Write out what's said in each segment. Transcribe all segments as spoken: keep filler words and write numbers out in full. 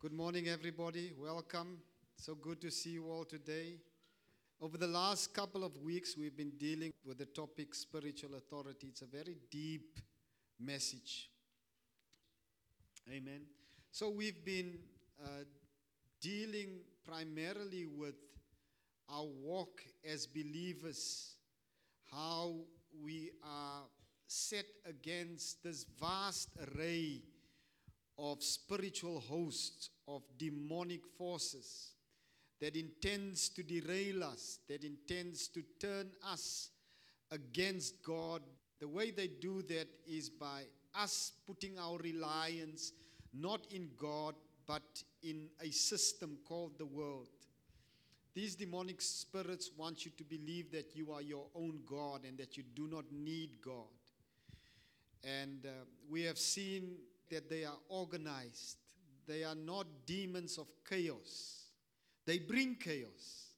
Good morning, everybody. Welcome. So good to see you all today. Over the last couple of weeks, we've been dealing with the topic spiritual authority. It's a very deep message. Amen. So we've been uh, dealing primarily with our walk as believers, how we are set against this vast array of spiritual hosts, of demonic forces that intends to derail us, that intends to turn us against God. The way they do that is by us putting our reliance not in God, but in a system called the world. These demonic spirits want you to believe that you are your own God and that you do not need God. And uh, we have seen that they are organized. They are not demons of chaos. They bring chaos,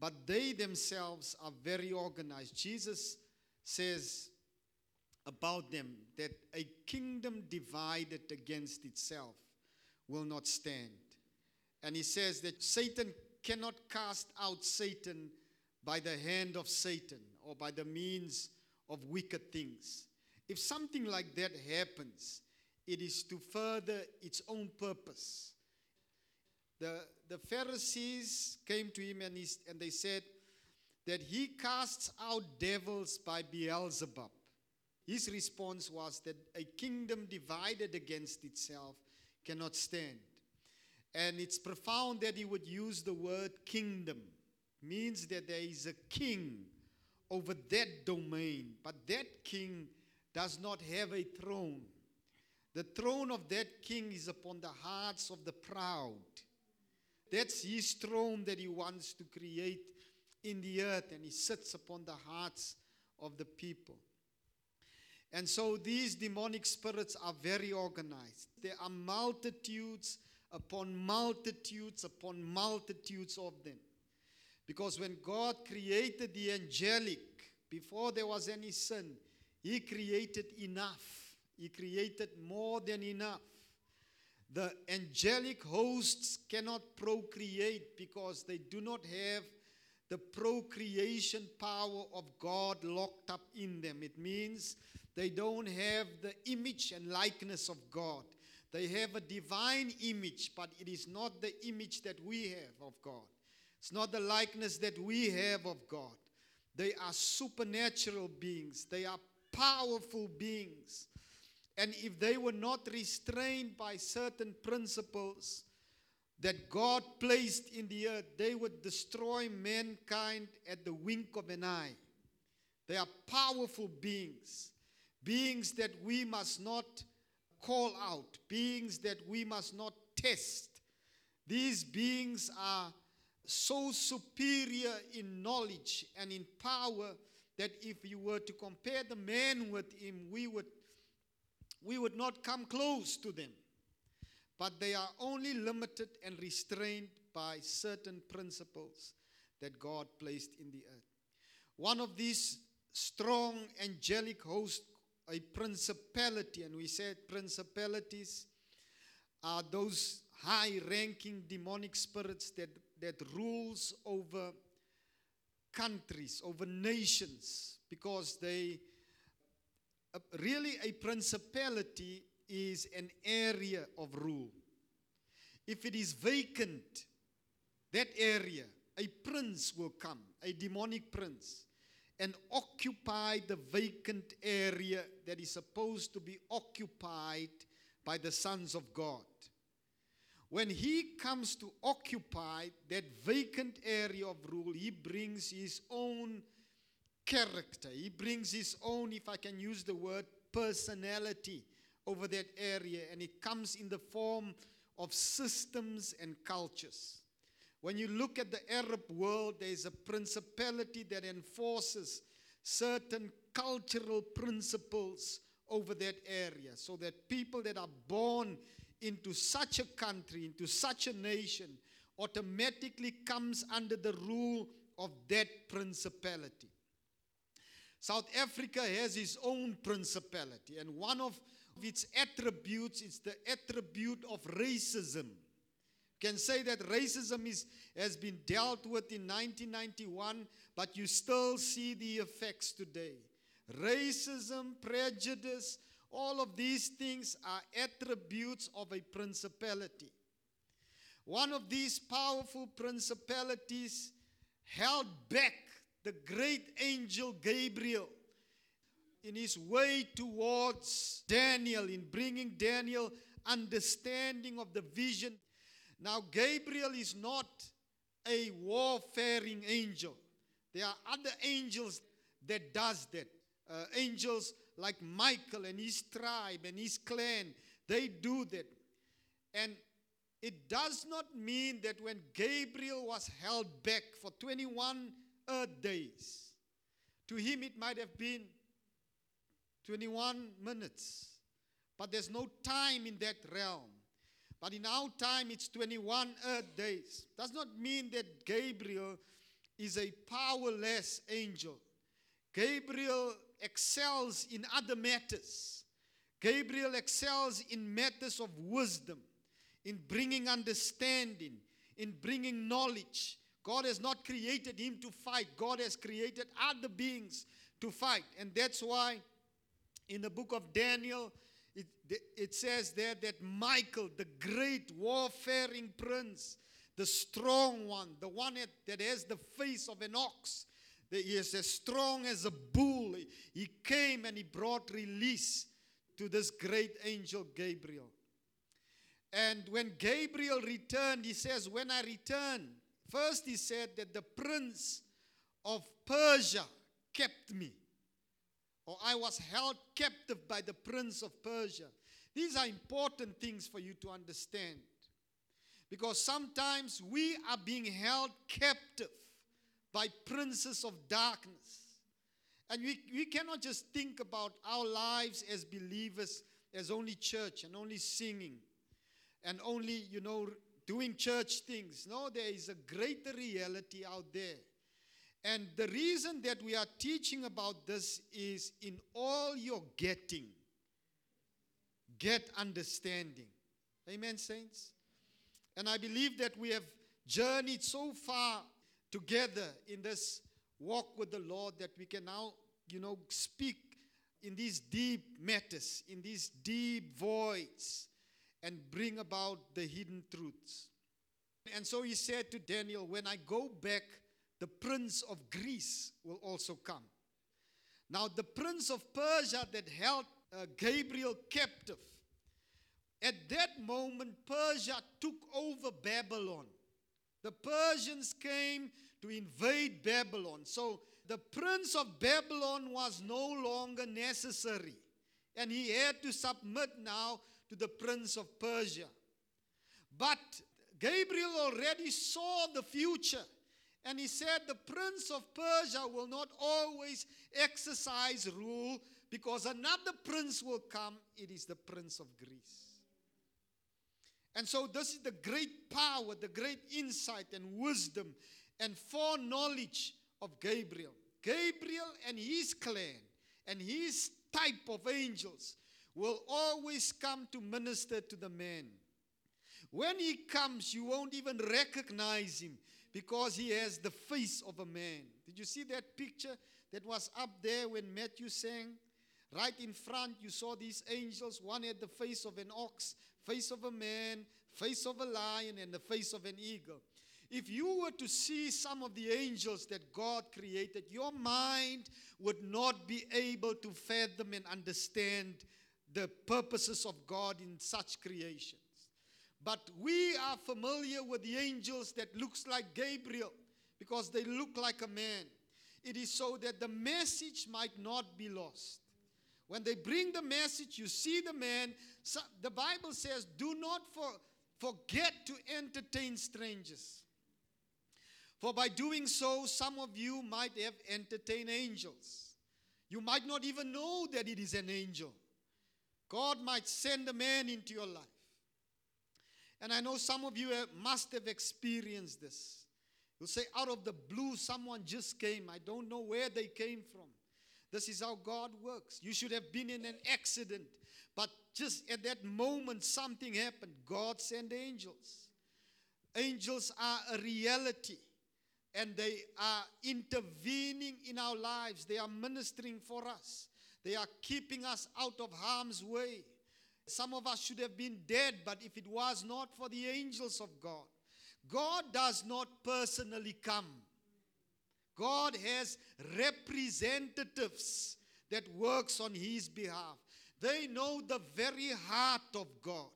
but they themselves are very organized. Jesus says about them that a kingdom divided against itself will not stand. And he says that Satan cannot cast out Satan by the hand of Satan or by the means of wicked things. If something like that happens, it is to further its own purpose. The, the Pharisees came to him and, he, and they said that he casts out devils by Beelzebub. His response was that a kingdom divided against itself cannot stand. And it's profound that he would use the word kingdom. It means that there is a king over that domain, but that king does not have a throne. The throne of that king is upon the hearts of the proud. That's his throne that he wants to create in the earth, and he sits upon the hearts of the people. And so these demonic spirits are very organized. There are multitudes upon multitudes upon multitudes of them. Because when God created the angelic, before there was any sin, he created enough. He created more than enough. The angelic hosts cannot procreate because they do not have the procreation power of God locked up in them. It means they don't have the image and likeness of God. They have a divine image, but it is not the image that we have of God. It's not the likeness that we have of God. They are supernatural beings. They are powerful beings. And if they were not restrained by certain principles that God placed in the earth, they would destroy mankind at the wink of an eye. They are powerful beings, beings that we must not call out, beings that we must not test. These beings are so superior in knowledge and in power that if you were to compare the man with him, we would We would not come close to them, but they are only limited and restrained by certain principles that God placed in the earth. One of these strong angelic hosts, a principality, and we said principalities are those high-ranking demonic spirits that, that rules over countries, over nations, because they really, a principality is an area of rule. If it is vacant, that area, a prince will come, a demonic prince, and occupy the vacant area that is supposed to be occupied by the sons of God. When he comes to occupy that vacant area of rule, he brings his own character. He brings his own, if I can use the word, personality over that area, and it comes in the form of systems and cultures. When you look at the Arab world, there is a principality that enforces certain cultural principles over that area, so that people that are born into such a country, into such a nation, automatically comes under the rule of that principality. South Africa has its own principality, and one of its attributes is the attribute of racism. can say that racism is, has been dealt with in nineteen ninety-one, but you still see the effects today. Racism, prejudice, all of these things are attributes of a principality. One of these powerful principalities held back the great angel Gabriel in his way towards Daniel, in bringing Daniel understanding of the vision. Now, Gabriel is not a warfaring angel. There are other angels that does that. Uh, angels like Michael and his tribe and his clan, they do that. And it does not mean that when Gabriel was held back for twenty-one earth days, to him it might have been twenty-one minutes. But there's no time in that realm. But in our time, it's twenty-one earth days. Does not mean that Gabriel is a powerless angel. Gabriel excels in other matters. Gabriel excels in matters of wisdom, in bringing understanding, in bringing knowledge. God has not created him to fight. God has created other beings to fight. And that's why in the book of Daniel, it, it says there that Michael, the great warfaring prince, the strong one, the one that has the face of an ox, that he is as strong as a bull, he came and he brought release to this great angel Gabriel. And when Gabriel returned, he says, when I return, first he said that the prince of Persia kept me. Or I was held captive by the prince of Persia. These are important things for you to understand. Because sometimes we are being held captive by princes of darkness. And we, we cannot just think about our lives as believers as only church and only singing and only, you know, doing church things. No, there is a greater reality out there. And the reason that we are teaching about this is in all your getting, get understanding. Amen, saints? And I believe that we have journeyed so far together in this walk with the Lord that we can now, you know, speak in these deep matters, in these deep voids, and bring about the hidden truths. And so he said to Daniel, when I go back, the prince of Greece will also come. Now, the prince of Persia that held uh, Gabriel captive, at that moment, Persia took over Babylon. The Persians came to invade Babylon. So, the prince of Babylon was no longer necessary. And he had to submit now to the prince of Persia. But Gabriel already saw the future. And he said the prince of Persia will not always exercise rule because another prince will come. It is the prince of Greece. And so this is the great power, the great insight and wisdom and foreknowledge of Gabriel. Gabriel and his clan and his type of angels will always come to minister to the man. When he comes, you won't even recognize him, because he has the face of a man. Did you see that picture that was up there when Matthew sang? Right in front, you saw these angels. One had the face of an ox, face of a man, face of a lion, and the face of an eagle. If you were to see some of the angels that God created, your mind would not be able to fathom and understand the purposes of God in such creation. But we are familiar with the angels that looks like Gabriel because they look like a man. It is so that the message might not be lost. When they bring the message, you see the man. So the Bible says, do not for, forget to entertain strangers. For by doing so, some of you might have entertained angels. You might not even know that it is an angel. God might send a man into your life. And I know some of you have, must have experienced this. You'll say, out of the blue, someone just came. I don't know where they came from. This is how God works. You should have been in an accident. But just at that moment, something happened. God sent angels. Angels are a reality, and they are intervening in our lives. They are ministering for us. They are keeping us out of harm's way. Some of us should have been dead, but if it was not for the angels of God, God does not personally come. God has representatives that works on his behalf. They know the very heart of God.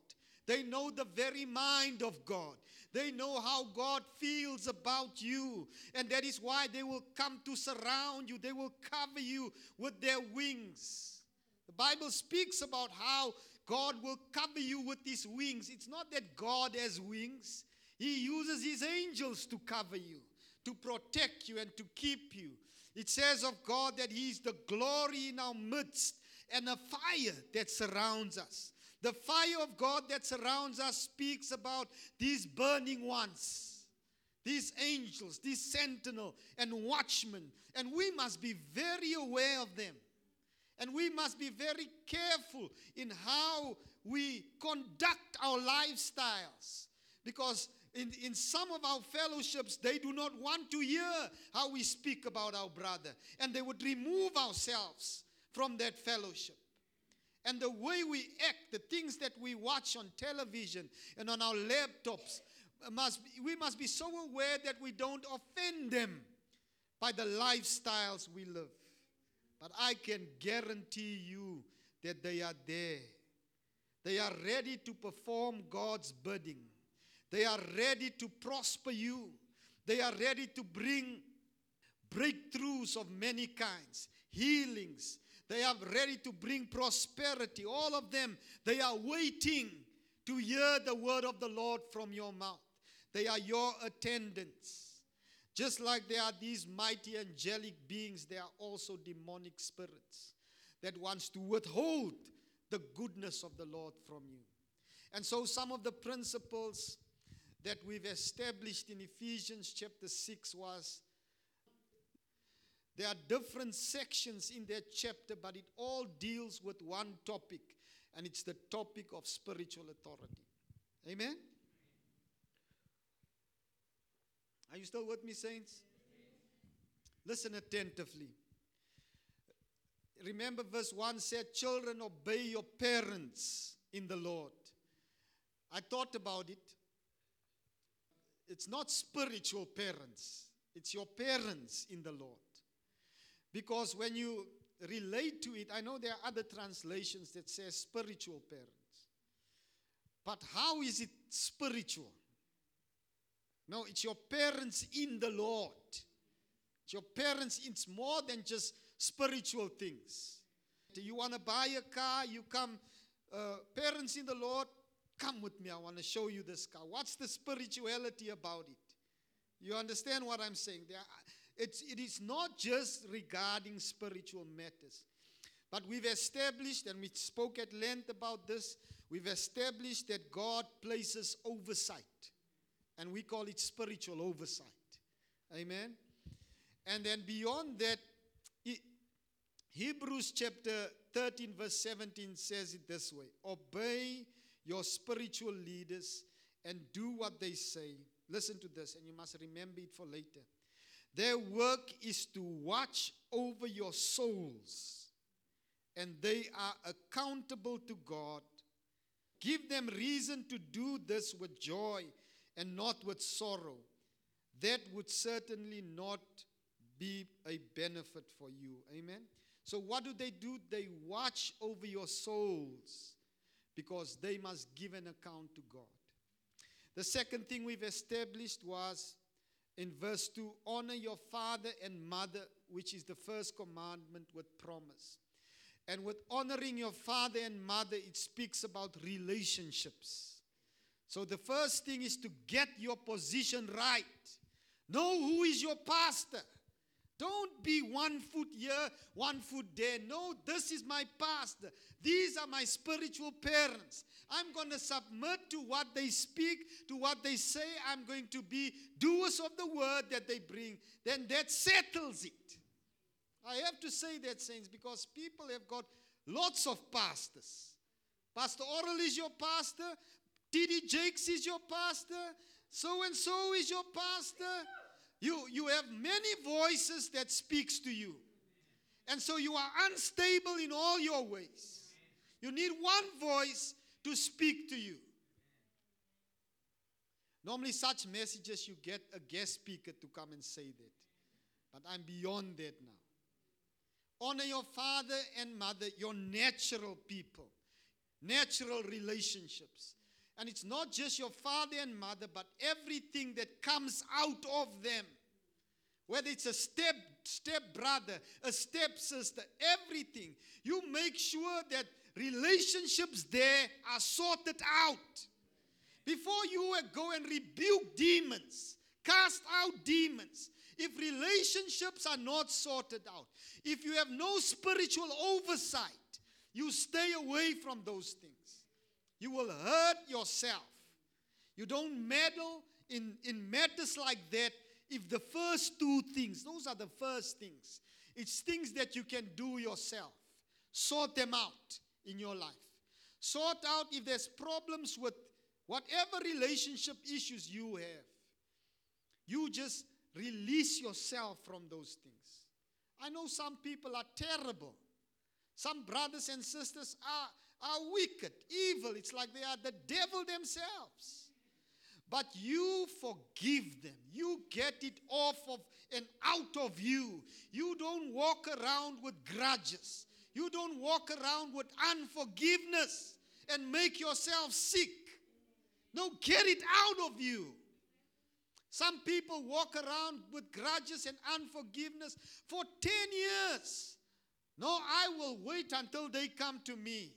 They know the very mind of God. They know how God feels about you. And that is why they will come to surround you. They will cover you with their wings. The Bible speaks about how God will cover you with his wings. It's not that God has wings. He uses his angels to cover you, to protect you, and to keep you. It says of God that he is the glory in our midst and a fire that surrounds us. The fire of God that surrounds us speaks about these burning ones, these angels, these sentinel and watchmen. And we must be very aware of them. And we must be very careful in how we conduct our lifestyles. Because In, in some of our fellowships, they do not want to hear how we speak about our brother. And they would remove ourselves from that fellowship. And the way we act, the things that we watch on television and on our laptops, must be, we must be so aware that we don't offend them by the lifestyles we live. But I can guarantee you that they are there. They are ready to perform God's bidding. They are ready to prosper you. They are ready to bring breakthroughs of many kinds, healings. They are ready to bring prosperity. All of them, they are waiting to hear the word of the Lord from your mouth. They are your attendants. Just like there are these mighty angelic beings, there are also demonic spirits that wants to withhold the goodness of the Lord from you. And so some of the principles that we've established in Ephesians chapter six was, there are different sections in that chapter, but it all deals with one topic, and it's the topic of spiritual authority. Amen? Are you still with me, saints? Listen attentively. Remember verse one said, "Children, obey your parents in the Lord." I thought about it. It's not spiritual parents. It's your parents in the Lord. Because when you relate to it, I know there are other translations that say spiritual parents. But how is it spiritual? No, it's your parents in the Lord. It's your parents. It's more than just spiritual things. You want to buy a car, you come, uh, parents in the Lord, come with me, I want to show you this car. What's the spirituality about it? You understand what I'm saying? There are, it's, it is not just regarding spiritual matters. But we've established, and we spoke at length about this, we've established that God places oversight. And we call it spiritual oversight. Amen? And then beyond that, it, Hebrews chapter thirteen verse seventeen says it this way. Obey your spiritual leaders, and do what they say. Listen to this, and you must remember it for later. Their work is to watch over your souls, and they are accountable to God. Give them reason to do this with joy and not with sorrow. That would certainly not be a benefit for you. Amen? So what do they do? They watch over your souls, because they must give an account to God. The second thing we've established was in verse two, honor your father and mother, which is the first commandment with promise. And with honoring your father and mother, it speaks about relationships. So the first thing is to get your position right. Know who is your pastor. Don't be one foot here, one foot there. No, this is my pastor. These are my spiritual parents. I'm going to submit to what they speak, to what they say. I'm going to be doers of the word that they bring. Then that settles it. I have to say that, saints, because people have got lots of pastors. Pastor Oral is your pastor. T D Jakes is your pastor. So and so is your pastor. You, you have many voices that speaks to you. And so you are unstable in all your ways. You need one voice to speak to you. Normally such messages you get a guest speaker to come and say that. But I'm beyond that now. Honor your father and mother, your natural people, natural relationships. And it's not just your father and mother, but everything that comes out of them. Whether it's a step, step brother, a stepsister, everything. You make sure that relationships there are sorted out. Before you go and rebuke demons, cast out demons. If relationships are not sorted out, if you have no spiritual oversight, you stay away from those things. You will hurt yourself. You don't meddle in, in matters like that if the first two things, those are the first things. It's things that you can do yourself. Sort them out in your life. Sort out if there's problems with whatever relationship issues you have. You just release yourself from those things. I know some people are terrible. Some brothers and sisters are, are wicked, evil. It's like they are the devil themselves. But you forgive them. You get it off of and out of you. You don't walk around with grudges. You don't walk around with unforgiveness and make yourself sick. No, get it out of you. Some people walk around with grudges and unforgiveness for ten years. No, I will wait until they come to me.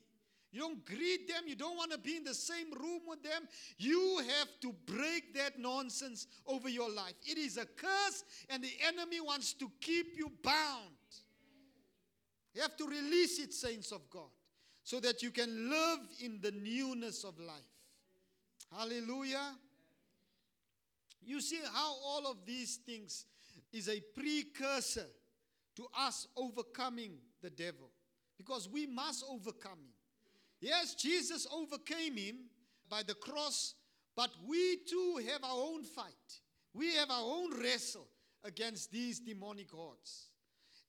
You don't greet them. You don't want to be in the same room with them. You have to break that nonsense over your life. It is a curse, and the enemy wants to keep you bound. You have to release it, saints of God, so that you can live in the newness of life. Hallelujah. You see how all of these things is a precursor to us overcoming the devil. Because we must overcome him. Yes, Jesus overcame him by the cross, but we too have our own fight. We have our own wrestle against these demonic hordes.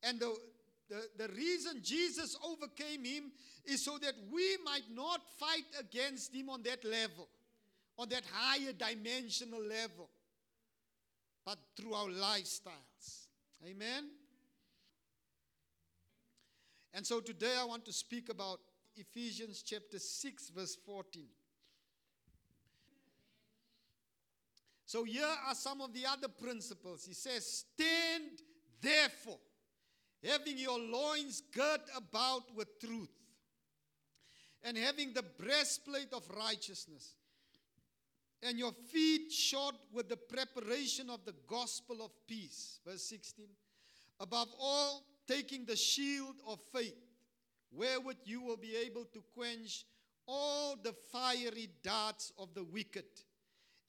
And the, the, the reason Jesus overcame him is so that we might not fight against him on that level, on that higher dimensional level, but through our lifestyles. Amen? And so today I want to speak about Ephesians chapter six, verse fourteen. So here are some of the other principles. He says, stand therefore, having your loins girt about with truth, and having the breastplate of righteousness, and your feet shod with the preparation of the gospel of peace. Verse sixteen. Above all, taking the shield of faith, wherewith you will be able to quench all the fiery darts of the wicked.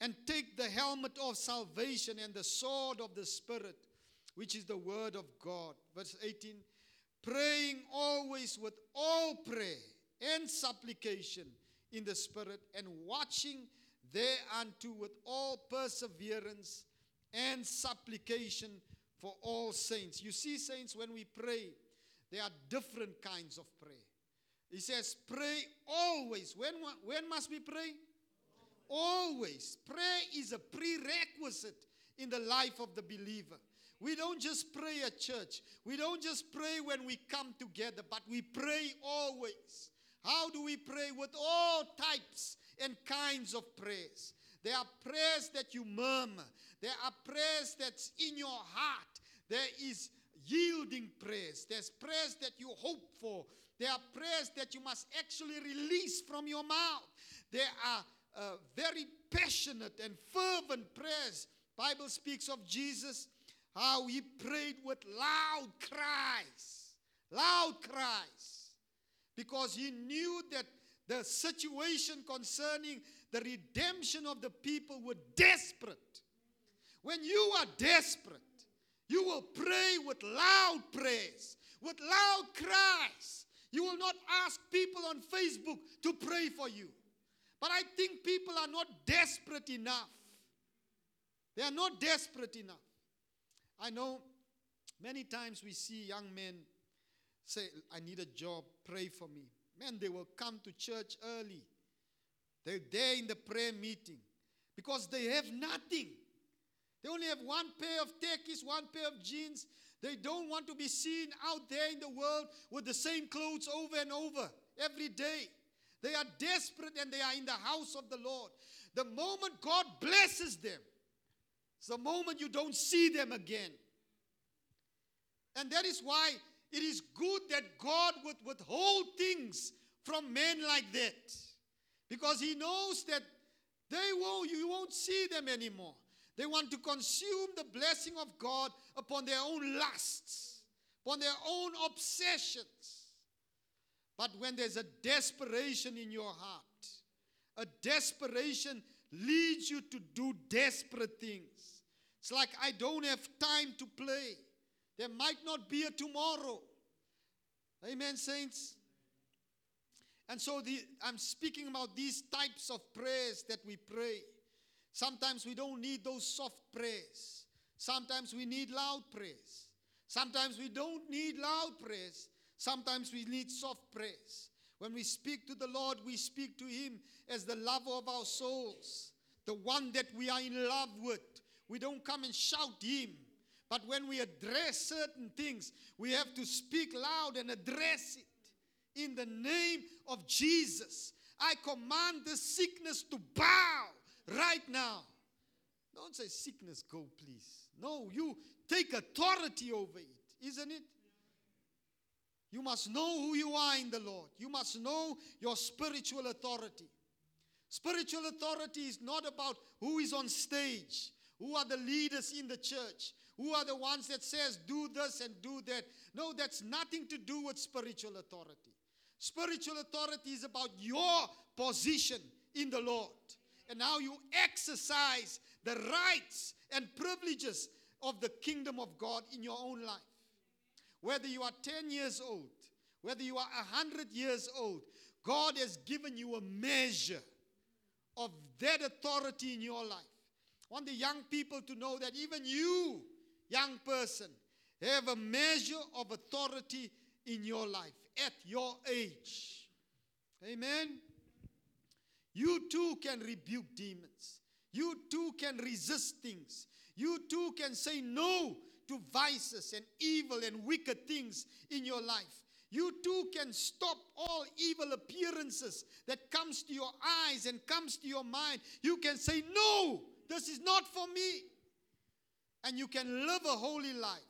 And take the helmet of salvation and the sword of the Spirit, which is the word of God. Verse eighteen. Praying always with all prayer and supplication in the Spirit, and watching thereunto with all perseverance and supplication for all saints. You see, saints, when we pray, there are different kinds of prayer. He says, pray always. When, when must we pray? Always. Always. Prayer is a prerequisite in the life of the believer. We don't just pray at church. We don't just pray when we come together, but we pray always. How do we pray? With all types and kinds of prayers. There are prayers that you murmur. There are prayers that's in your heart. There is yielding prayers. There's prayers that you hope for. There are prayers that you must actually release from your mouth. There are uh, very passionate and fervent prayers. Bible speaks of Jesus, how he prayed with loud cries. Loud cries. Because he knew that the situation concerning the redemption of the people were desperate. When you are desperate, you will pray with loud prayers, with loud cries. You will not ask people on Facebook to pray for you. But I think people are not desperate enough. They are not desperate enough. I know many times we see young men say, I need a job, pray for me. Man, they will come to church early. They're there in the prayer meeting because they have nothing. They only have one pair of techies, one pair of jeans. They don't want to be seen out there in the world with the same clothes over and over every day. They are desperate and they are in the house of the Lord. The moment God blesses them, it's the moment you don't see them again. And that is why it is good that God would withhold things from men like that. Because he knows that they won't, you won't see them anymore. They want to consume the blessing of God upon their own lusts, upon their own obsessions. But when there's a desperation in your heart, a desperation leads you to do desperate things. It's like, I don't have time to play. There might not be a tomorrow. Amen, saints? And so the, I'm speaking about these types of prayers that we pray. Sometimes we don't need those soft prayers. Sometimes we need loud prayers. Sometimes we don't need loud prayers. Sometimes we need soft prayers. When we speak to the Lord, we speak to him as the lover of our souls, the one that we are in love with. We don't come and shout him. But when we address certain things, we have to speak loud and address it. In the name of Jesus, I command the sickness to bow right now. Don't say, sickness, go, please. No, you take authority over it, isn't it? You must know who you are in the Lord. You must know your spiritual authority. Spiritual authority is not about who is on stage, who are the leaders in the church, who are the ones that says do this and do that. No, that's nothing to do with spiritual authority. Spiritual authority is about your position in the Lord and how you exercise the rights and privileges of the kingdom of God in your own life. Whether you are ten years old, whether you are one hundred years old, God has given you a measure of that authority in your life. I want the young people to know that even you, young person, have a measure of authority in your life at your age. Amen? You too can rebuke demons. You too can resist things. You too can say no to vices and evil and wicked things in your life. You too can stop all evil appearances that comes to your eyes and comes to your mind. You can say, no, this is not for me. And you can live a holy life.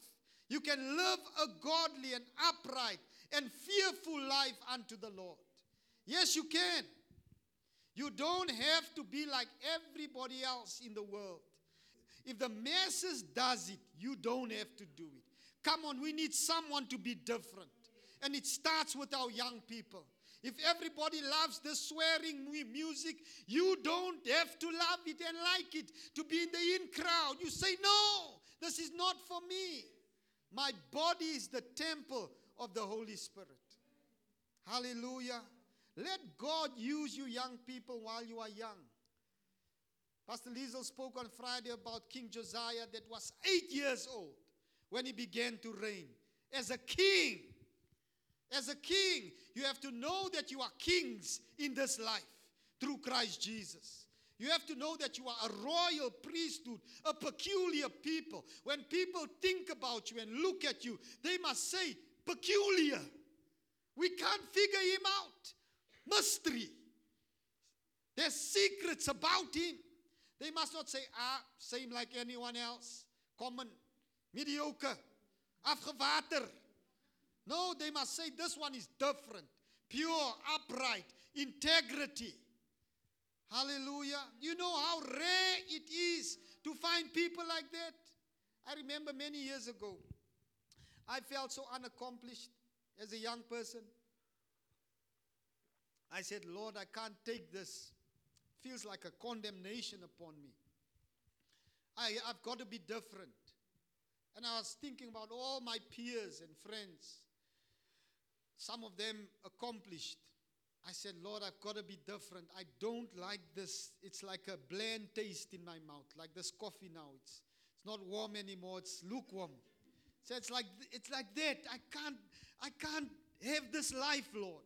You can live a godly and upright and fearful life unto the Lord. Yes, you can. You don't have to be like everybody else in the world. If the masses does it, you don't have to do it. Come on, we need someone to be different. And it starts with our young people. If everybody loves the swearing music, you don't have to love it and like it, to be in the in crowd. You say, no, this is not for me. My body is the temple of the Holy Spirit. Hallelujah. Let God use you young people while you are young. Pastor Liesel spoke on Friday about King Josiah that was eight years old when he began to reign. As a king, as a king, you have to know that you are kings in this life through Christ Jesus. You have to know that you are a royal priesthood, a peculiar people. When people think about you and look at you, they must say, peculiar. We can't figure him out. Mystery. There's secrets about him. They must not say, ah, same like anyone else, common, mediocre, afgewater. No, they must say, this one is different, pure, upright, integrity. Hallelujah. You know how rare it is to find people like that? I remember many years ago, I felt so unaccomplished as a young person. I said, Lord, I can't take this. Feels like a condemnation upon me. I, I've got to be different. And I was thinking about all my peers and friends. Some of them accomplished. I said, Lord, I've got to be different. I don't like this. It's like a bland taste in my mouth, like this coffee now. It's it's not warm anymore. It's lukewarm. So it's like it's like that. I can't I can't have this life, Lord.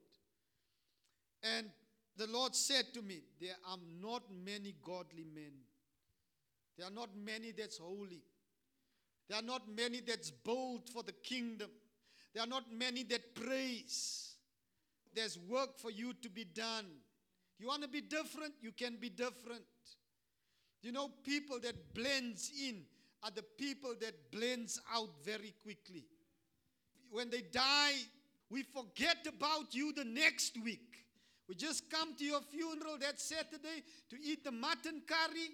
And the Lord said to me, there are not many godly men. There are not many that's holy. There are not many that's bold for the kingdom. There are not many that praise. There's work for you to be done. You want to be different? You can be different. You know, people that blends in are the people that blends out very quickly. When they die, we forget about you the next week. We just come to your funeral that Saturday to eat the mutton curry.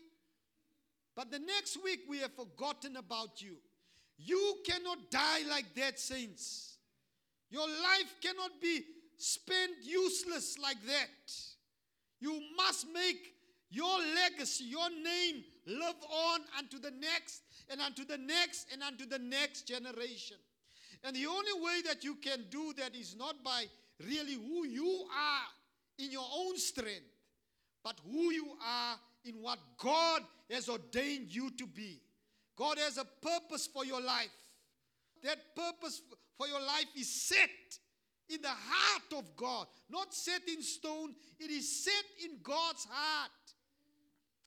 But the next week we have forgotten about you. You cannot die like that, saints. Your life cannot be spent useless like that. You must make your legacy, your name, live on unto the next and unto the next and unto the next generation. And the only way that you can do that is not by really who you are in your own strength, but who you are in what God has ordained you to be. God has a purpose for your life. That purpose for your life is set in the heart of God, not set in stone. It is set in God's heart.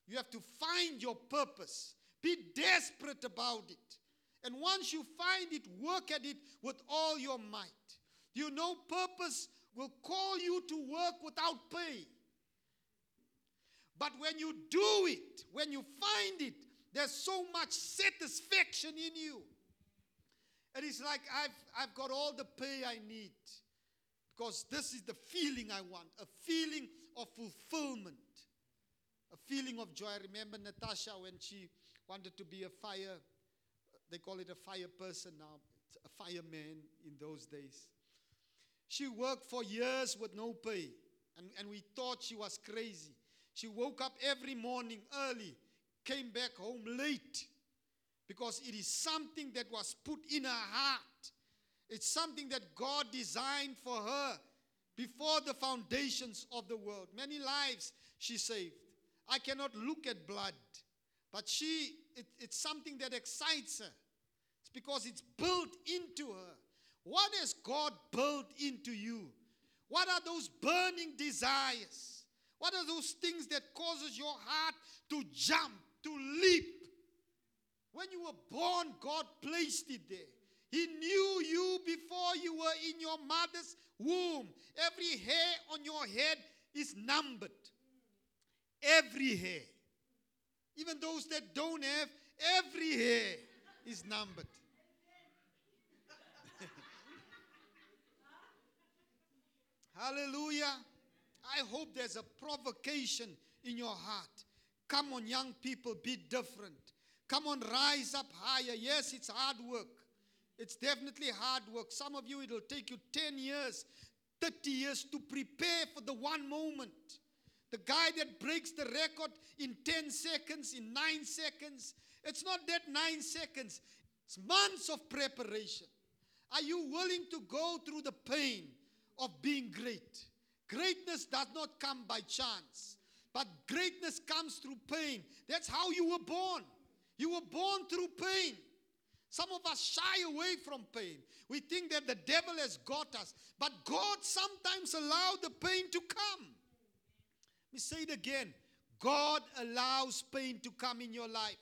You have to find your purpose. Be desperate about it. And once you find it, work at it with all your might. You know, purpose will call you to work without pay. But when you do it, when you find it, there's so much satisfaction in you. It is like I've, I've got all the pay I need. Because this is the feeling I want, a feeling of fulfillment, a feeling of joy. I remember Natasha when she wanted to be a fire, they call it a fire person now, a fireman in those days. She worked for years with no pay, and, and we thought she was crazy. She woke up every morning early, came back home late, because it is something that was put in her heart. It's something that God designed for her before the foundations of the world. Many lives she saved. I cannot look at blood, but she, it, it's something that excites her. It's because it's built into her. What has God built into you? What are those burning desires? What are those things that causes your heart to jump, to leap? When you were born, God placed it there. He knew you before you were in your mother's womb. Every hair on your head is numbered. Every hair. Even those that don't have, every hair is numbered. Hallelujah. I hope there's a provocation in your heart. Come on, young people, be different. Come on, rise up higher. Yes, it's hard work. It's definitely hard work. Some of you, it'll take you ten years, thirty years to prepare for the one moment. The guy that breaks the record in ten seconds, in nine seconds. It's not that nine seconds. It's months of preparation. Are you willing to go through the pain of being great? Greatness does not come by chance, but greatness comes through pain. That's how you were born. You were born through pain. Some of us shy away from pain. We think that the devil has got us. But God sometimes allows the pain to come. Let me say it again. God allows pain to come in your life.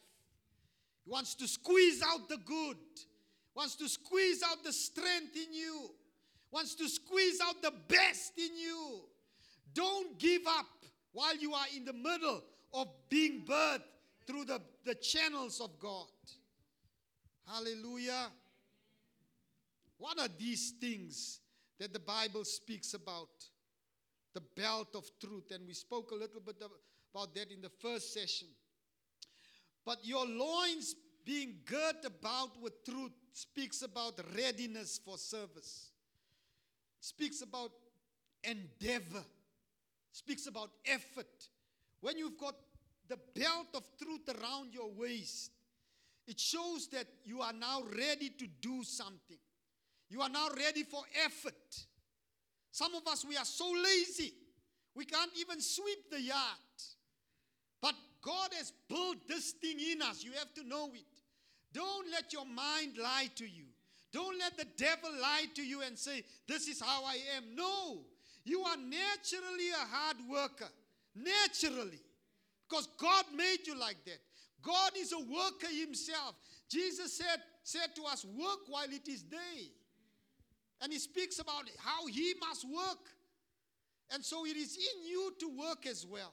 He wants to squeeze out the good. Wants to squeeze out the strength in you. Wants to squeeze out the best in you. Don't give up while you are in the middle of being birthed through the, the channels of God. Hallelujah. What are these things that the Bible speaks about? The belt of truth. And we spoke a little bit about that in the first session. But your loins being girt about with truth speaks about readiness for service. Speaks about endeavor. Speaks about effort. When you've got the belt of truth around your waist, it shows that you are now ready to do something. You are now ready for effort. Some of us, we are so lazy. We can't even sweep the yard. But God has built this thing in us. You have to know it. Don't let your mind lie to you. Don't let the devil lie to you and say, this is how I am. No. You are naturally a hard worker. Naturally. Because God made you like that. God is a worker himself. Jesus said, said to us, work while it is day. And he speaks about how he must work. And so it is in you to work as well.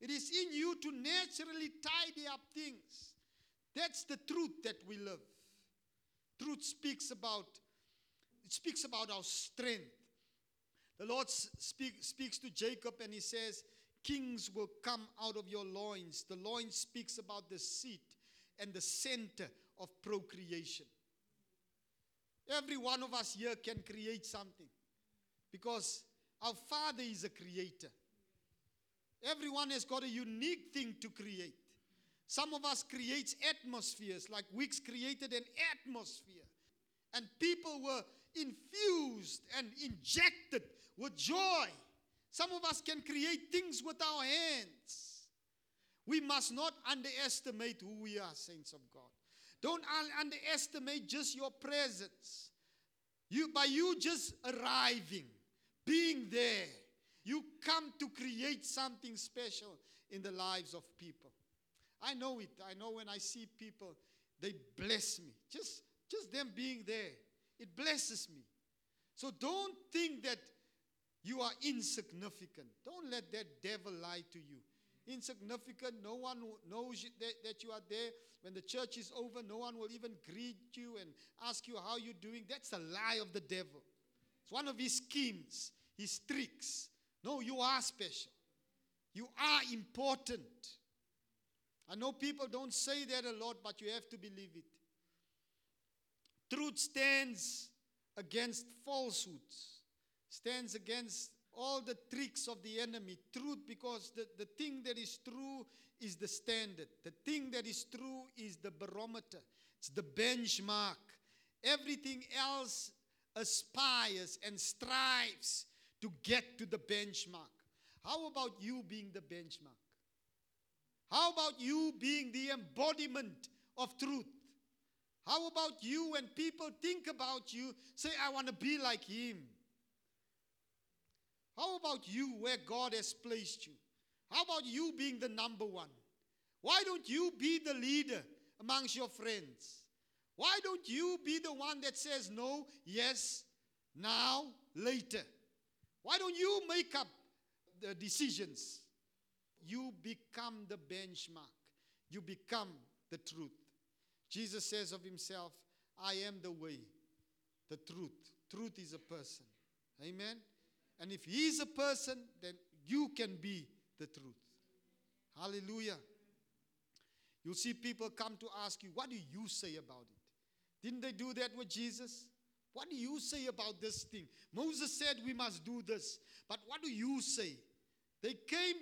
It is in you to naturally tidy up things. That's the truth that we live. Truth speaks about, it speaks about our strength. The Lord speak, speaks to Jacob and he says, kings will come out of your loins. The loins speaks about the seat and the center of procreation. Every one of us here can create something because our Father is a creator. Everyone has got a unique thing to create. Some of us create atmospheres, like Wix created an atmosphere. And people were infused and injected with joy. Some of us can create things with our hands. We must not underestimate who we are, saints of God. Don't underestimate just your presence. You, by you just arriving, being there, you come to create something special in the lives of people. I know it. I know when I see people, they bless me. Just, just them being there, it blesses me. So don't think that you are insignificant. Don't let that devil lie to you. Insignificant, no one knows you, that, that you are there. When the church is over, no one will even greet you and ask you how you're doing. That's a lie of the devil. It's one of his schemes, his tricks. No, you are special. You are important. I know people don't say that a lot, but you have to believe it. Truth stands against falsehoods, stands against all the tricks of the enemy. Truth, because the, the thing that is true is the standard. The thing that is true is the barometer. It's the benchmark. Everything else aspires and strives to get to the benchmark. How about you being the benchmark? How about you being the embodiment of truth? How about you, when people think about you, say, I want to be like him? How about you where God has placed you? How about you being the number one? Why don't you be the leader amongst your friends? Why don't you be the one that says no, yes, now, later? Why don't you make up the decisions? You become the benchmark. You become the truth. Jesus says of himself, I am the way, the truth. Truth is a person. Amen? And if he is a person, then you can be the truth. Hallelujah. You'll see people come to ask you, what do you say about it? Didn't they do that with Jesus? What do you say about this thing? Moses said we must do this. But what do you say? They came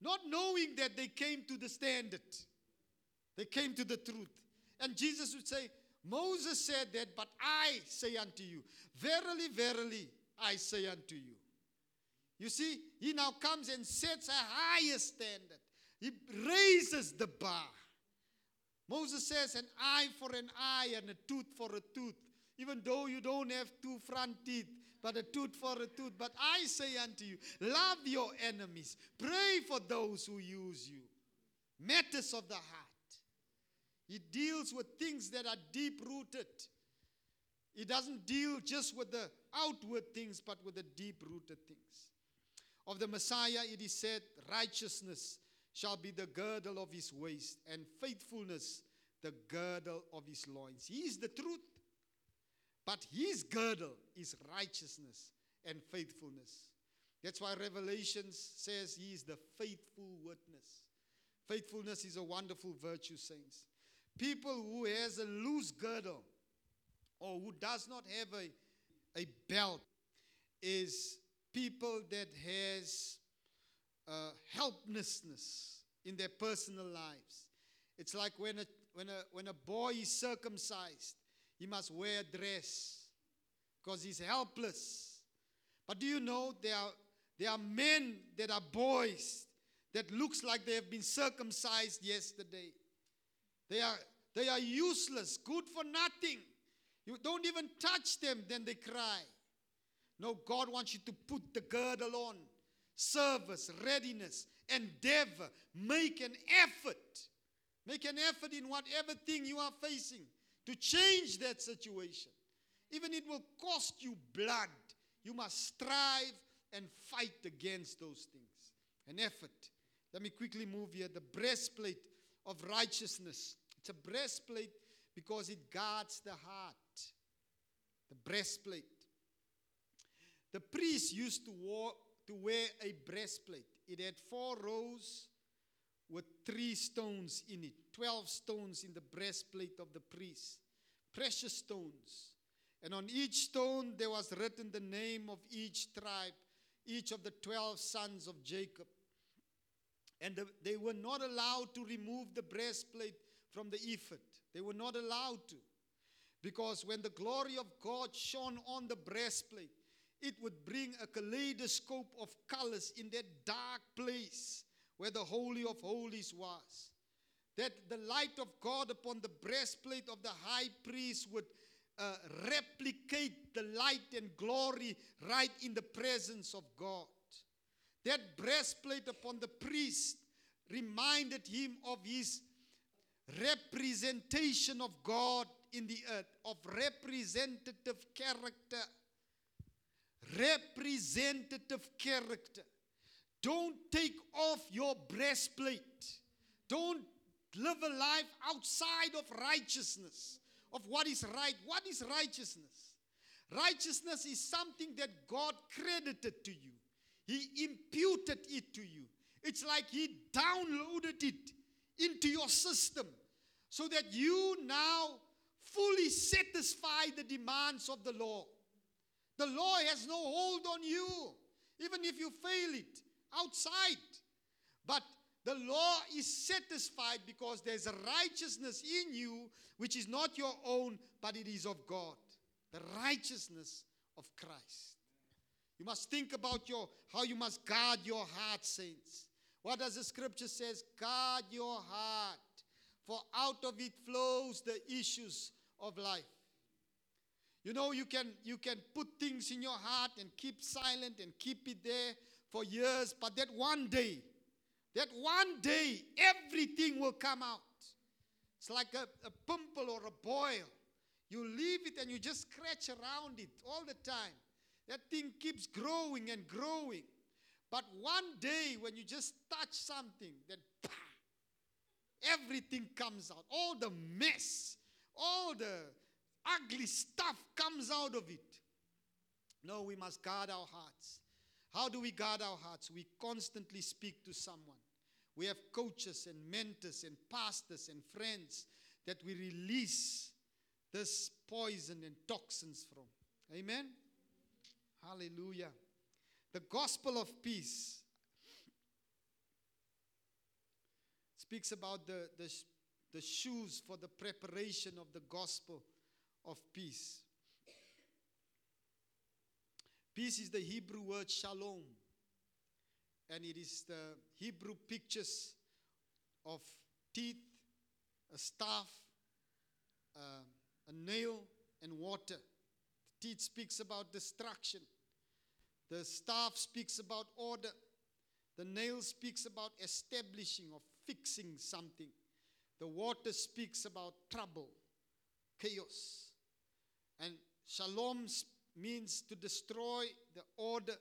not knowing that they came to the standard. They came to the truth. And Jesus would say, Moses said that, but I say unto you, verily, verily, I say unto you. You see, he now comes and sets a higher standard. He raises the bar. Moses says, an eye for an eye and a tooth for a tooth. Even though you don't have two front teeth, but a tooth for a tooth. But I say unto you, love your enemies. Pray for those who use you. Matters of the heart. He deals with things that are deep-rooted. He doesn't deal just with the outward things, but with the deep-rooted things. Of the Messiah, it is said, righteousness shall be the girdle of his waist, and faithfulness the girdle of his loins. He is the truth. But his girdle is righteousness and faithfulness. That's why Revelation says he is the faithful witness. Faithfulness is a wonderful virtue, saints. People who has a loose girdle or who does not have a, a belt is people that has uh, helplessness in their personal lives. It's like when a, when a, when a boy is circumcised, he must wear a dress because he's helpless. But do you know there are There are men that are boys that looks like they have been circumcised yesterday. They are, they are useless, good for nothing. You don't even touch them, then they cry. No, God wants you to put the girdle on. Service, readiness, endeavor. Make an effort. Make an effort in whatever thing you are facing to change that situation. Even it will cost you blood. You must strive and fight against those things. An effort. Let me quickly move here. The breastplate of righteousness. It's a breastplate because it guards the heart. The breastplate. The priests used to, war, to wear a breastplate. It had four rows with three stones in it. Twelve stones in the breastplate of the priest. Precious stones. And on each stone there was written the name of each tribe, each of the twelve sons of Jacob. And the, they were not allowed to remove the breastplate from the ephod. They were not allowed to. Because when the glory of God shone on the breastplate, it would bring a kaleidoscope of colors in that dark place where the Holy of Holies was. That the light of God upon the breastplate of the high priest would uh, replicate the light and glory right in the presence of God. That breastplate upon the priest reminded him of his representation of God in the earth, of representative character. Representative character. Don't take off your breastplate. Don't live a life outside of righteousness, of what is right. What is righteousness? Righteousness is something that God credited to you. He imputed it to you. It's like He downloaded it into your system so that you now fully satisfy the demands of the law. The law has no hold on you, even if you fail it outside. But the law is satisfied because there's a righteousness in you which is not your own, but it is of God. The righteousness of Christ. You must think about your how you must guard your heart, saints. What does the scripture say? Guard your heart, for out of it flows the issues of life. You know, you can you can put things in your heart and keep silent and keep it there for years. But that one day, that one day, everything will come out. It's like a, a pimple or a boil. You leave it and you just scratch around it all the time. That thing keeps growing and growing. But one day when you just touch something, then pah, everything comes out. All the mess, all the ugly stuff comes out of it. No, we must guard our hearts. How do we guard our hearts? We constantly speak to someone. We have coaches and mentors and pastors and friends that we release this poison and toxins from. Amen? Hallelujah. The gospel of peace speaks about the, the, the shoes for the preparation of the gospel of peace. Peace is the Hebrew word shalom, and it is the Hebrew pictures of teeth, a staff, uh, a nail, and water. The teeth speaks about destruction. The staff speaks about order. The nail speaks about establishing or fixing something. The water speaks about trouble, chaos. And shalom means to destroy the order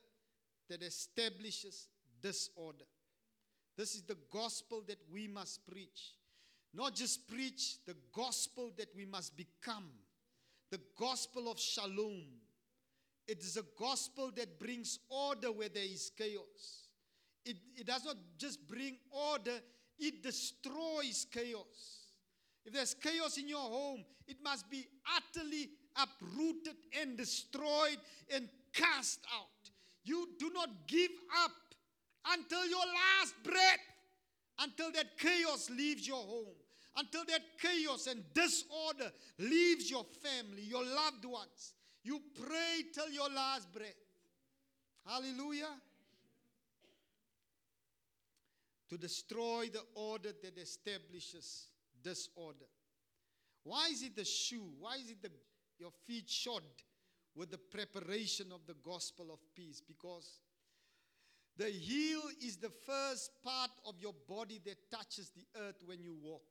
that establishes disorder. This is the gospel that we must preach. Not just preach, the gospel that we must become. The gospel of shalom. It is a gospel that brings order where there is chaos. It, it does not just bring order, it destroys chaos. If there's chaos in your home, it must be utterly uprooted and destroyed and cast out. You do not give up until your last breath, until that chaos leaves your home, until that chaos and disorder leaves your family, your loved ones. You pray till your last breath. Hallelujah. to destroy the order that establishes disorder. Why is it the shoe? Why is it the, your feet shod with the preparation of the gospel of peace? Because the heel is the first part of your body that touches the earth when you walk.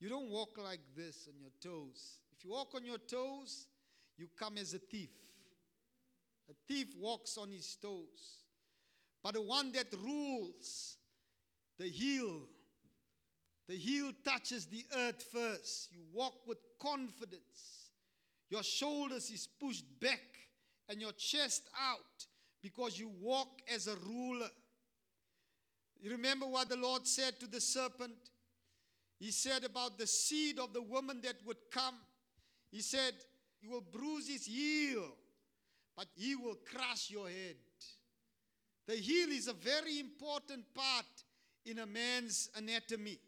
You don't walk like this on your toes. If you walk on your toes, you come as a thief. A thief walks on his toes. But the one that rules, the heel, the heel touches the earth first. You walk with confidence. Your shoulders is pushed back and your chest out, because you walk as a ruler. You remember what the Lord said to the serpent? He said about the seed of the woman that would come. He said, "You will bruise his heel, but he will crush your head." The heel is a very important part in a man's anatomy.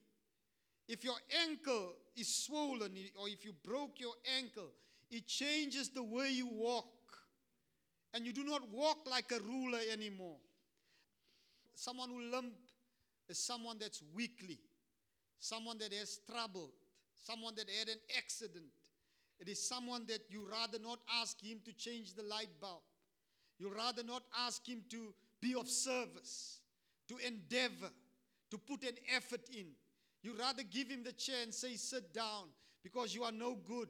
If your ankle is swollen, or if you broke your ankle, it changes the way you walk. And you do not walk like a ruler anymore. Someone who limp is someone that's weakly. Someone that has troubled. Someone that had an accident. It is someone that you rather not ask him to change the light bulb. You rather not ask him to be of service, to endeavor, to put an effort in. You rather give him the chair and say, "Sit down, because you are no good."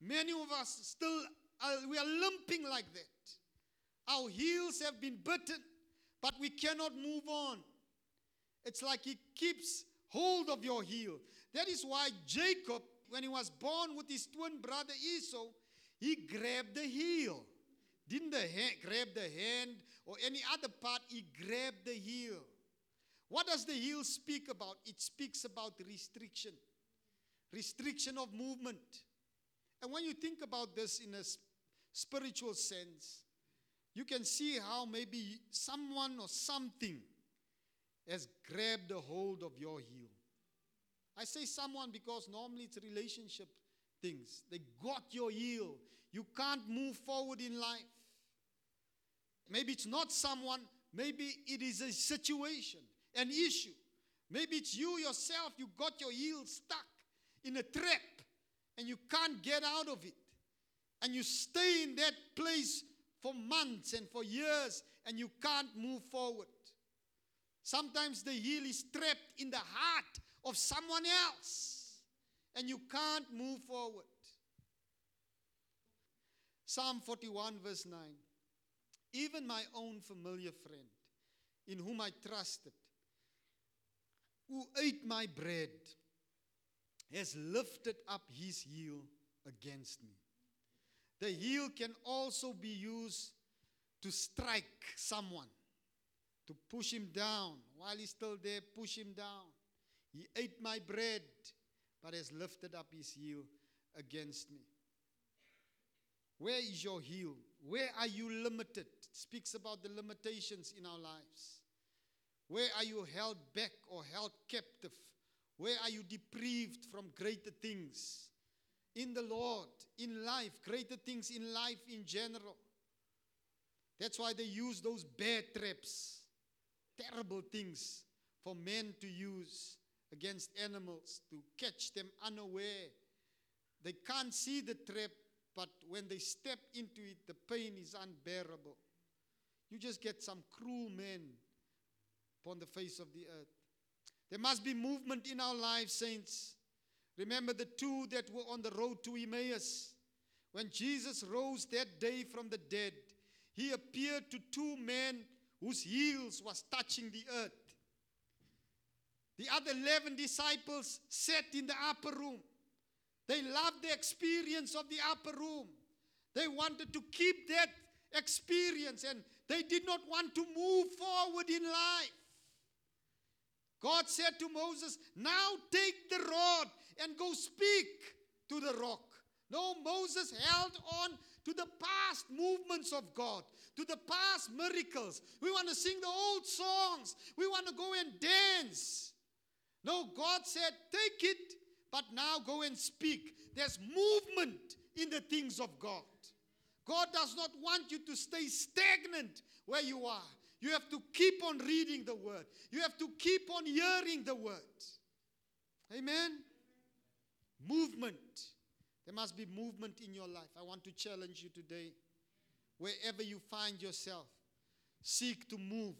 Many of us still, are, we are limping like that. Our heels have been bitten, but we cannot move on. It's like he keeps hold of your heel. That is why Jacob, when he was born with his twin brother Esau, he grabbed the heel. Didn't the hand, grab the hand or any other part, he grabbed the heel. What does the heel speak about? It speaks about restriction. Restriction of movement. And when you think about this in a spiritual sense, you can see how maybe someone or something has grabbed a hold of your heel. I say someone because normally it's relationship things. They got your heel. You can't move forward in life. Maybe it's not someone. Maybe it is a situation, an issue. Maybe it's you yourself. You got your heel stuck in a trap and you can't get out of it. And you stay in that place for months and for years and you can't move forward. Sometimes the heel is trapped in the heart of someone else, and you can't move forward. Psalm forty-one verse nine. Even my own familiar friend, in whom I trusted, who ate my bread, has lifted up his heel against me. The heel can also be used to strike someone, to push him down. While he's still there, push him down. He ate my bread, but has lifted up his heel against me. Where is your heel? Where are you limited? It speaks about the limitations in our lives. Where are you held back or held captive? Where are you deprived from greater things? In the Lord, in life, greater things in life in general. That's why they use those bear traps. Terrible things for men to use against animals to catch them unaware. They can't see the trap, but when they step into it, the pain is unbearable. You just get some cruel men upon the face of the earth. There must be movement in our lives, saints. Remember the two that were on the road to Emmaus. When Jesus rose that day from the dead, he appeared to two men whose heels was touching the earth. The other eleven disciples sat in the upper room. They loved the experience of the upper room. They wanted to keep that experience and they did not want to move forward in life. God said to Moses, "Now take the rod and go speak to the rock." No, Moses held on to the past movements of God, to the past miracles. We want to sing the old songs. We want to go and dance. No, God said, "Take it, but now go and speak." There's movement in the things of God. God does not want you to stay stagnant where you are. You have to keep on reading the word. You have to keep on hearing the word. Amen? Movement. There must be movement in your life. I want to challenge you today. Wherever you find yourself, seek to move.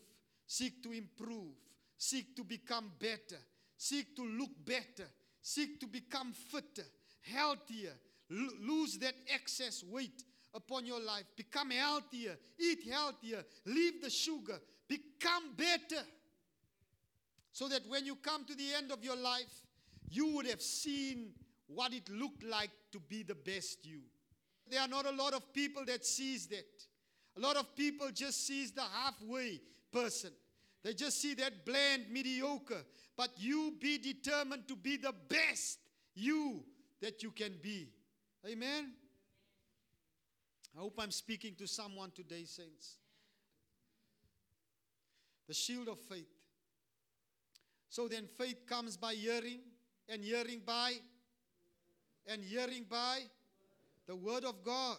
Seek to improve. Seek to become better. Seek to look better. Seek to become fitter, healthier. L- lose that excess weight upon your life. Become healthier. Eat healthier. Leave the sugar. Become better. So that when you come to the end of your life, you would have seen what it looked like to be the best you. There are not a lot of people that sees that. A lot of people just sees the halfway person. They just see that bland, mediocre. But you be determined to be the best you that you can be. Amen? I hope I'm speaking to someone today, saints. The shield of faith. So then faith comes by hearing, and hearing by, and hearing by the word of God.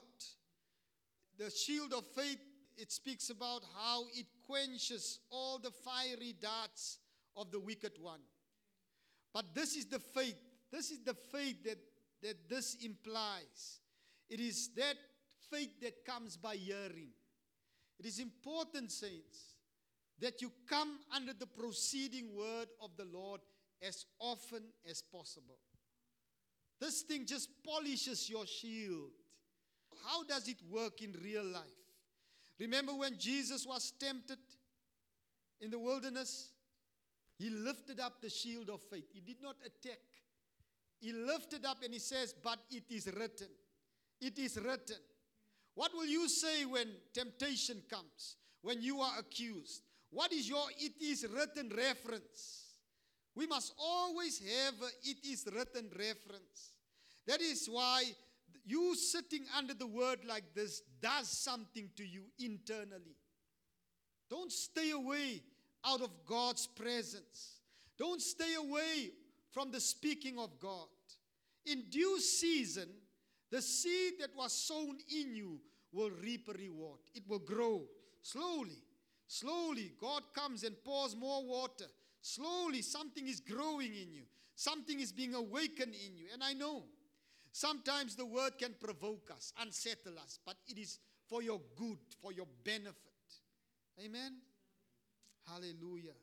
The shield of faith, it speaks about how it quenches all the fiery darts of the wicked one. But this is the faith. This is the faith that, that this implies. It is that faith that comes by hearing. It is important, saints, that you come under the proceeding word of the Lord as often as possible. This thing just polishes your shield. How does it work in real life? Remember when Jesus was tempted in the wilderness? He lifted up the shield of faith. He did not attack. He lifted up and he says, but it is written. It is written. What will you say when temptation comes? When you are accused? What is your it is written reference? We must always have a it is written reference. That is why you sitting under the word like this does something to you internally. Don't stay away out of God's presence. Don't stay away from the speaking of God. In due season, the seed that was sown in you will reap a reward. It will grow slowly. Slowly, God comes and pours more water. Slowly, something is growing in you. Something is being awakened in you. And I know, sometimes the word can provoke us, unsettle us, but it is for your good, for your benefit. Amen? Hallelujah.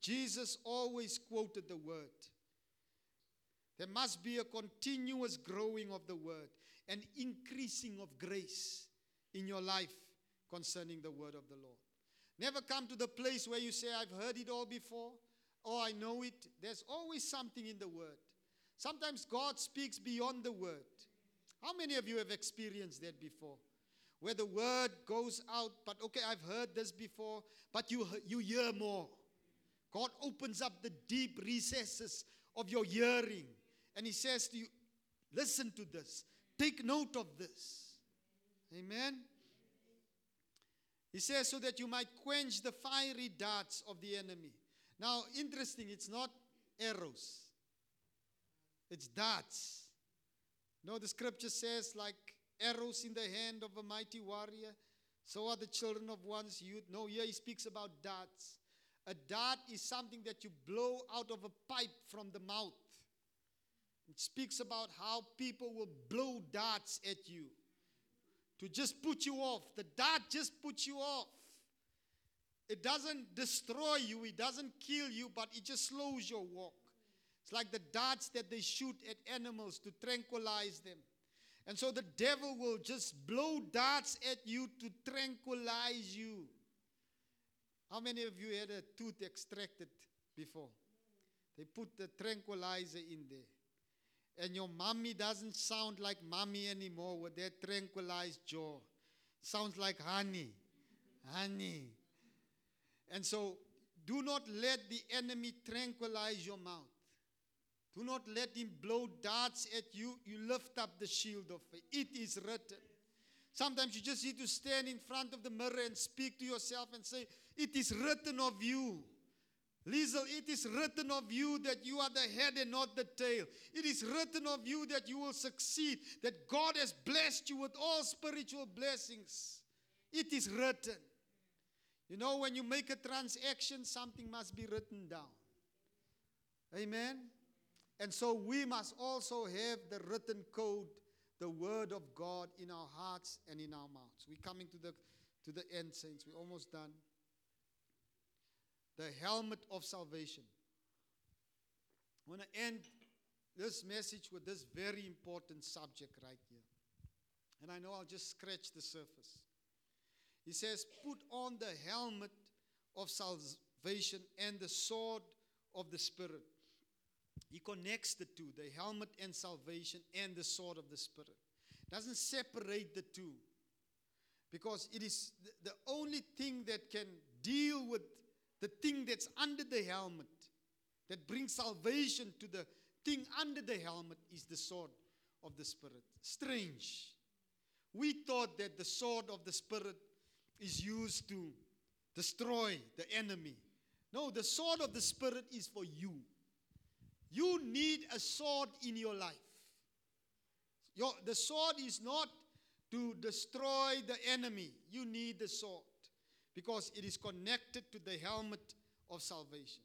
Jesus always quoted the word. There must be a continuous growing of the word, an increasing of grace in your life concerning the word of the Lord. Never come to the place where you say, I've heard it all before, or I know it. There's always something in the word. Sometimes God speaks beyond the word. How many of you have experienced that before? Where the word goes out, but okay, I've heard this before, but you, you hear more. God opens up the deep recesses of your hearing, and he says to you, listen to this. Take note of this. Amen? He says, so that you might quench the fiery darts of the enemy. Now, interesting, it's not arrows. It's darts. No, the scripture says, like arrows in the hand of a mighty warrior, so are the children of one's youth. No, here he speaks about darts. A dart is something that you blow out of a pipe from the mouth. It speaks about how people will blow darts at you to just put you off. The dart just puts you off. It doesn't destroy you. It doesn't kill you, but it just slows your walk. It's like the darts that they shoot at animals to tranquilize them. And so the devil will just blow darts at you to tranquilize you. How many of you had a tooth extracted before? They put the tranquilizer in there. And your mommy doesn't sound like mommy anymore with that tranquilized jaw. Sounds like honey. Honey. And so do not let the enemy tranquilize your mouth. Do not let him blow darts at you. You lift up the shield of faith. It is written. Sometimes you just need to stand in front of the mirror and speak to yourself and say, it is written of you. Liesel, it is written of you that you are the head and not the tail. It is written of you that you will succeed, that God has blessed you with all spiritual blessings. It is written. You know, when you make a transaction, something must be written down. Amen? And so we must also have the written code, the word of God in our hearts and in our mouths. We're coming to the, to the end, saints. We're almost done. The helmet of salvation. I want to end this message with this very important subject right here. And I know I'll just scratch the surface. He says, put on the helmet of salvation and the sword of the Spirit. He connects the two, the helmet and salvation and the sword of the Spirit. Doesn't separate the two. Because it is the only thing that can deal with the thing that's under the helmet, that brings salvation to the thing under the helmet, is the sword of the Spirit. Strange. We thought that the sword of the Spirit is used to destroy the enemy. No, the sword of the Spirit is for you. You need a sword in your life. Your, the sword is not to destroy the enemy. You need the sword because it is connected to the helmet of salvation.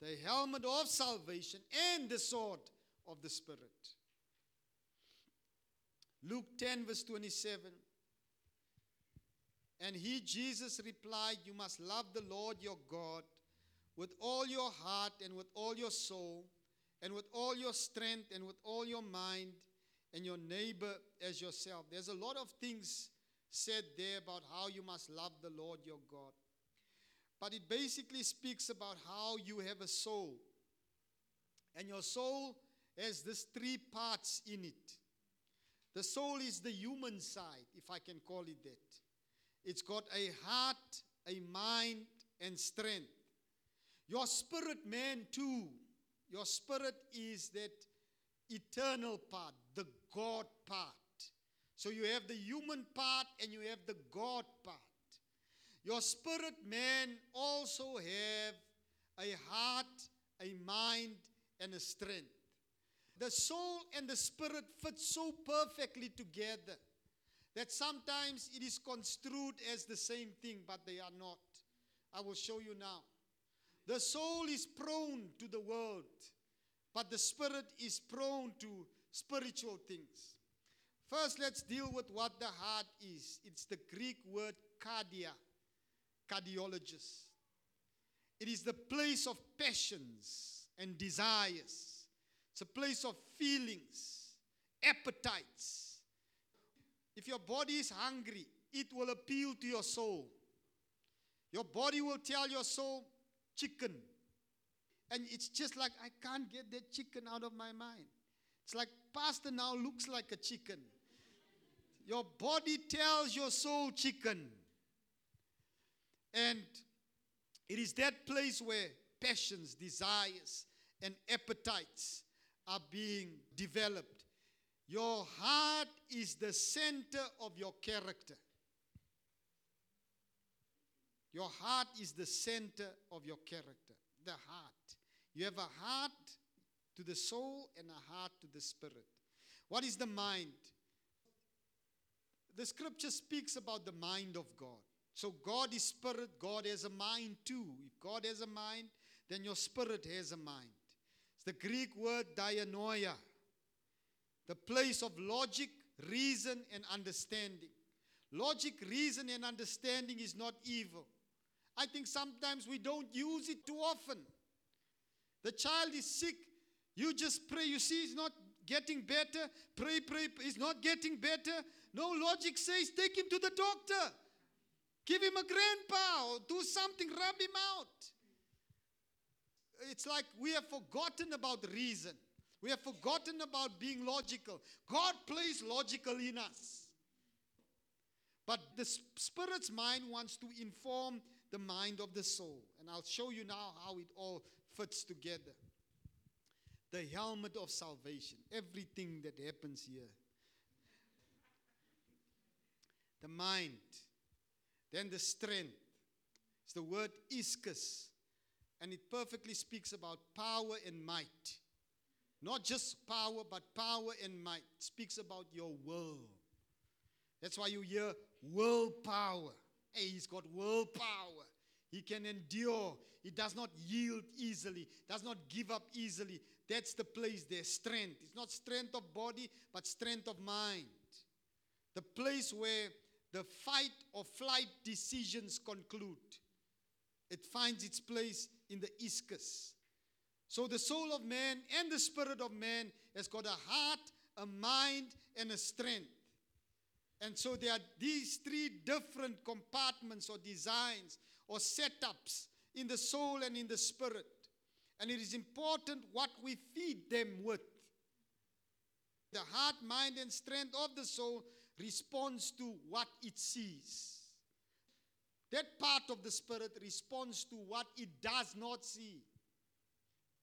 The helmet of salvation and the sword of the Spirit. Luke ten verse twenty-seven. And he, Jesus, replied, you must love the Lord your God with all your heart and with all your soul and with all your strength and with all your mind and your neighbor as yourself. There's a lot of things said there about how you must love the Lord your God. But it basically speaks about how you have a soul. And your soul has these three parts in it. The soul is the human side, if I can call it that. It's got a heart, a mind, and strength. Your spirit man too. Your spirit is that eternal part, the God part. So you have the human part and you have the God part. Your spirit man also have a heart, a mind, and a strength. The soul and the spirit fit so perfectly together that sometimes it is construed as the same thing, but they are not. I will show you now. The soul is prone to the world, but the spirit is prone to spiritual things. First, let's deal with what the heart is. It's the Greek word cardia, cardiologist. It is the place of passions and desires. It's a place of feelings, appetites. If your body is hungry, it will appeal to your soul. Your body will tell your soul, chicken. And it's just like, I can't get that chicken out of my mind. It's like, pastor now looks like a chicken. Your body tells your soul, chicken. And it is that place where passions, desires, and appetites are being developed. Your heart is the center of your character. Your heart is the center of your character. The heart. You have a heart to the soul and a heart to the spirit. What is the mind? The scripture speaks about the mind of God. So God is spirit. God has a mind too. If God has a mind, then your spirit has a mind. It's the Greek word dianoia. The place of logic, reason, and understanding. Logic, reason, and understanding is not evil. I think sometimes we don't use it too often. The child is sick. You just pray. You see, it's not getting better. Pray, pray. It's not getting better. No, logic says, take him to the doctor. Give him a grandpa or do something. Rub him out. It's like we have forgotten about reason. We have forgotten about being logical. God plays logical in us. But the Spirit's mind wants to inform the mind of the soul. And I'll show you now how it all fits together. The helmet of salvation. Everything that happens here. The mind. Then the strength. It's the word ischus. And it perfectly speaks about power and might. Not just power, but power and might. It speaks about your will. That's why you hear willpower. Hey, he's got willpower. He can endure. He does not yield easily. Does not give up easily. That's the place there, strength. It's not strength of body, but strength of mind. The place where the fight or flight decisions conclude. It finds its place in the ischias. So the soul of man and the spirit of man has got a heart, a mind, and a strength. And so there are these three different compartments or designs or setups in the soul and in the spirit. And it is important what we feed them with. The heart, mind, and strength of the soul responds to what it sees. That part of the spirit responds to what it does not see.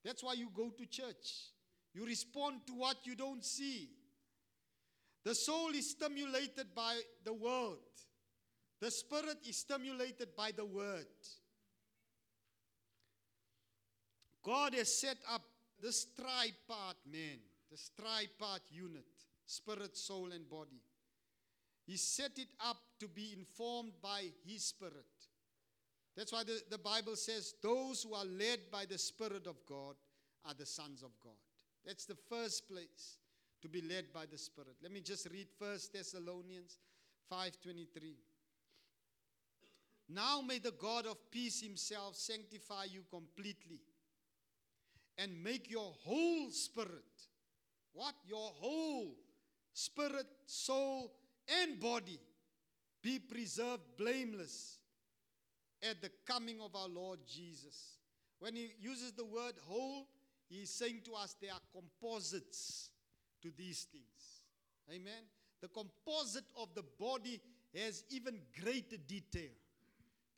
That's why you go to church. You respond to what you don't see. The soul is stimulated by the word. The spirit is stimulated by the word. God has set up this tripart man, this tripart unit, spirit, soul, and body. He set it up to be informed by his spirit. That's why the, the Bible says those who are led by the Spirit of God are the sons of God. That's the first place, to be led by the Spirit. Let me just read First Thessalonians five twenty-three. Now may the God of peace himself sanctify you completely and make your whole spirit, what? Your whole spirit, soul, and body be preserved blameless at the coming of our Lord Jesus. When he uses the word whole, he is saying to us there are composites to these things. Amen. The composite of the body has even greater detail.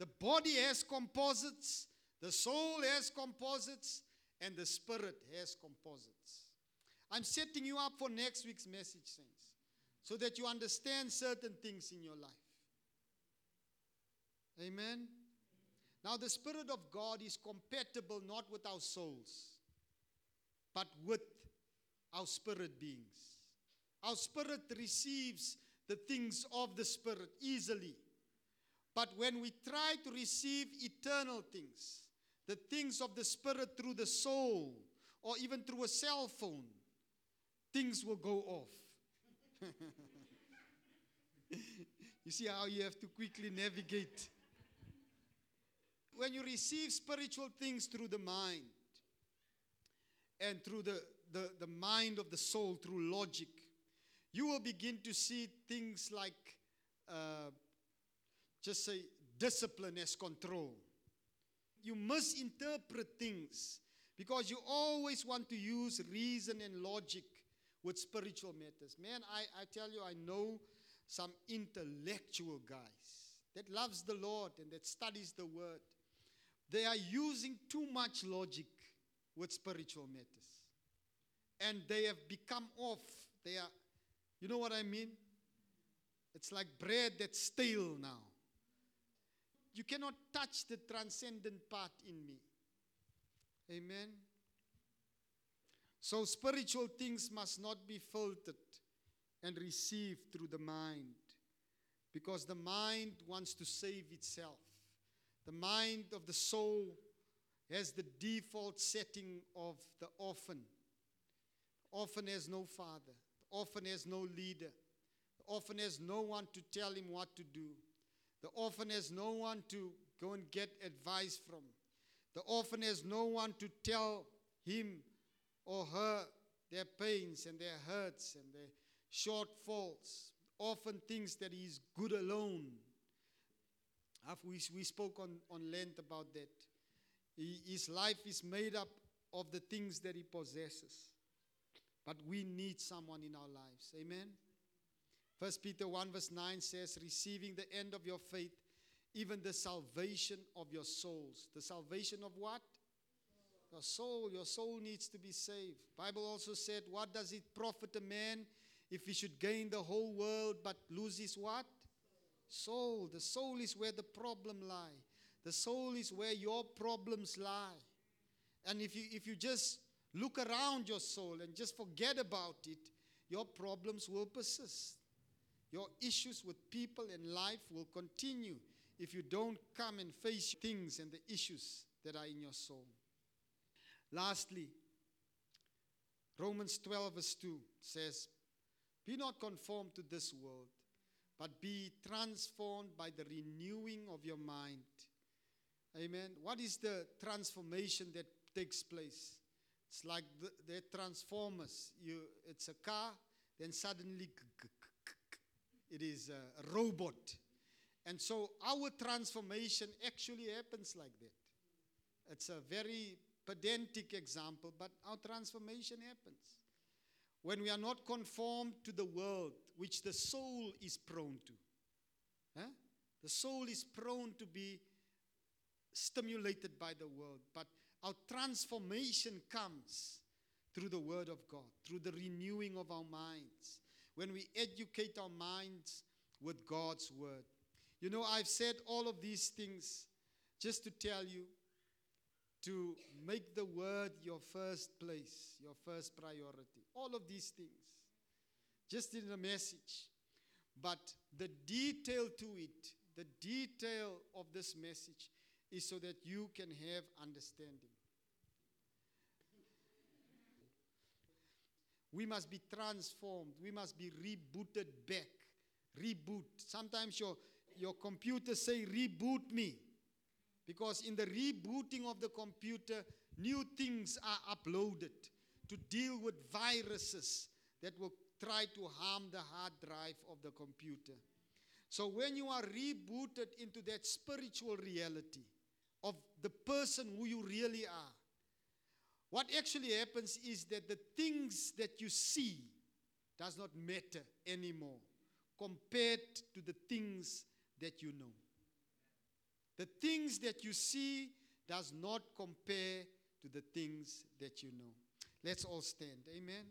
The body has composites, the soul has composites, and the spirit has composites. I'm setting you up for next week's message, saints, so that you understand certain things in your life. Amen. Now the Spirit of God is compatible not with our souls, but with our spirit beings. Our spirit receives the things of the Spirit easily. But when we try to receive eternal things, the things of the Spirit through the soul, or even through a cell phone, things will go off. You see how you have to quickly navigate. When you receive spiritual things through the mind and through the, the, the mind of the soul, through logic, you will begin to see things like, uh, just say, discipline as control. You misinterpret things because you always want to use reason and logic with spiritual matters. Man, I, I tell you, I know some intellectual guys that loves the Lord and that studies the Word. They are using too much logic with spiritual matters. And they have become off. They are, you know what I mean? It's like bread that's stale now. You cannot touch the transcendent part in me. Amen? So spiritual things must not be filtered and received through the mind, because the mind wants to save itself. The mind of the soul has the default setting of the orphan. The orphan has no father. The orphan has no leader. The orphan has no one to tell him what to do. The orphan has no one to go and get advice from. The orphan has no one to tell him or her their pains and their hurts and their shortfalls. Often thinks that he is good alone. We, we spoke on, on Lent about that. He, his life is made up of the things that he possesses. But we need someone in our lives. Amen? First Peter one verse nine says, receiving the end of your faith, even the salvation of your souls. The salvation of what? Your soul. Your soul needs to be saved. Bible also said, what does it profit a man if he should gain the whole world but lose his what? Soul. The soul is where the problem lies. The soul is where your problems lie. And if you if you just look around your soul and just forget about it, your problems will persist. Your issues with people and life will continue. if you don't come and face things and the issues that are in your soul. Lastly, Romans twelve verse two says, "Be not conformed to this world, but be transformed by the renewing of your mind." Amen. What is the transformation that takes place? It's like the, the transformers. You, it's a car, then suddenly it is a robot. And so our transformation actually happens like that. It's a very pedantic example, but our transformation happens when we are not conformed to the world, which the soul is prone to. Huh? The soul is prone to be stimulated by the world, but our transformation comes through the Word of God, through the renewing of our minds, when we educate our minds with God's Word. You know, I've said all of these things just to tell you to make the Word your first place, your first priority. All of these things, just in the message. But the detail to it, the detail of this message, is so that you can have understanding. We must be transformed. We must be rebooted back. Reboot. Sometimes your, your computer say, "Reboot me." Because in the rebooting of the computer, new things are uploaded to deal with viruses that will try to harm the hard drive of the computer. So when you are rebooted into that spiritual reality of the person who you really are, what actually happens is that the things that you see does not matter anymore compared to the things that you know. The things that you see does not compare to the things that you know. Let's all stand. Amen.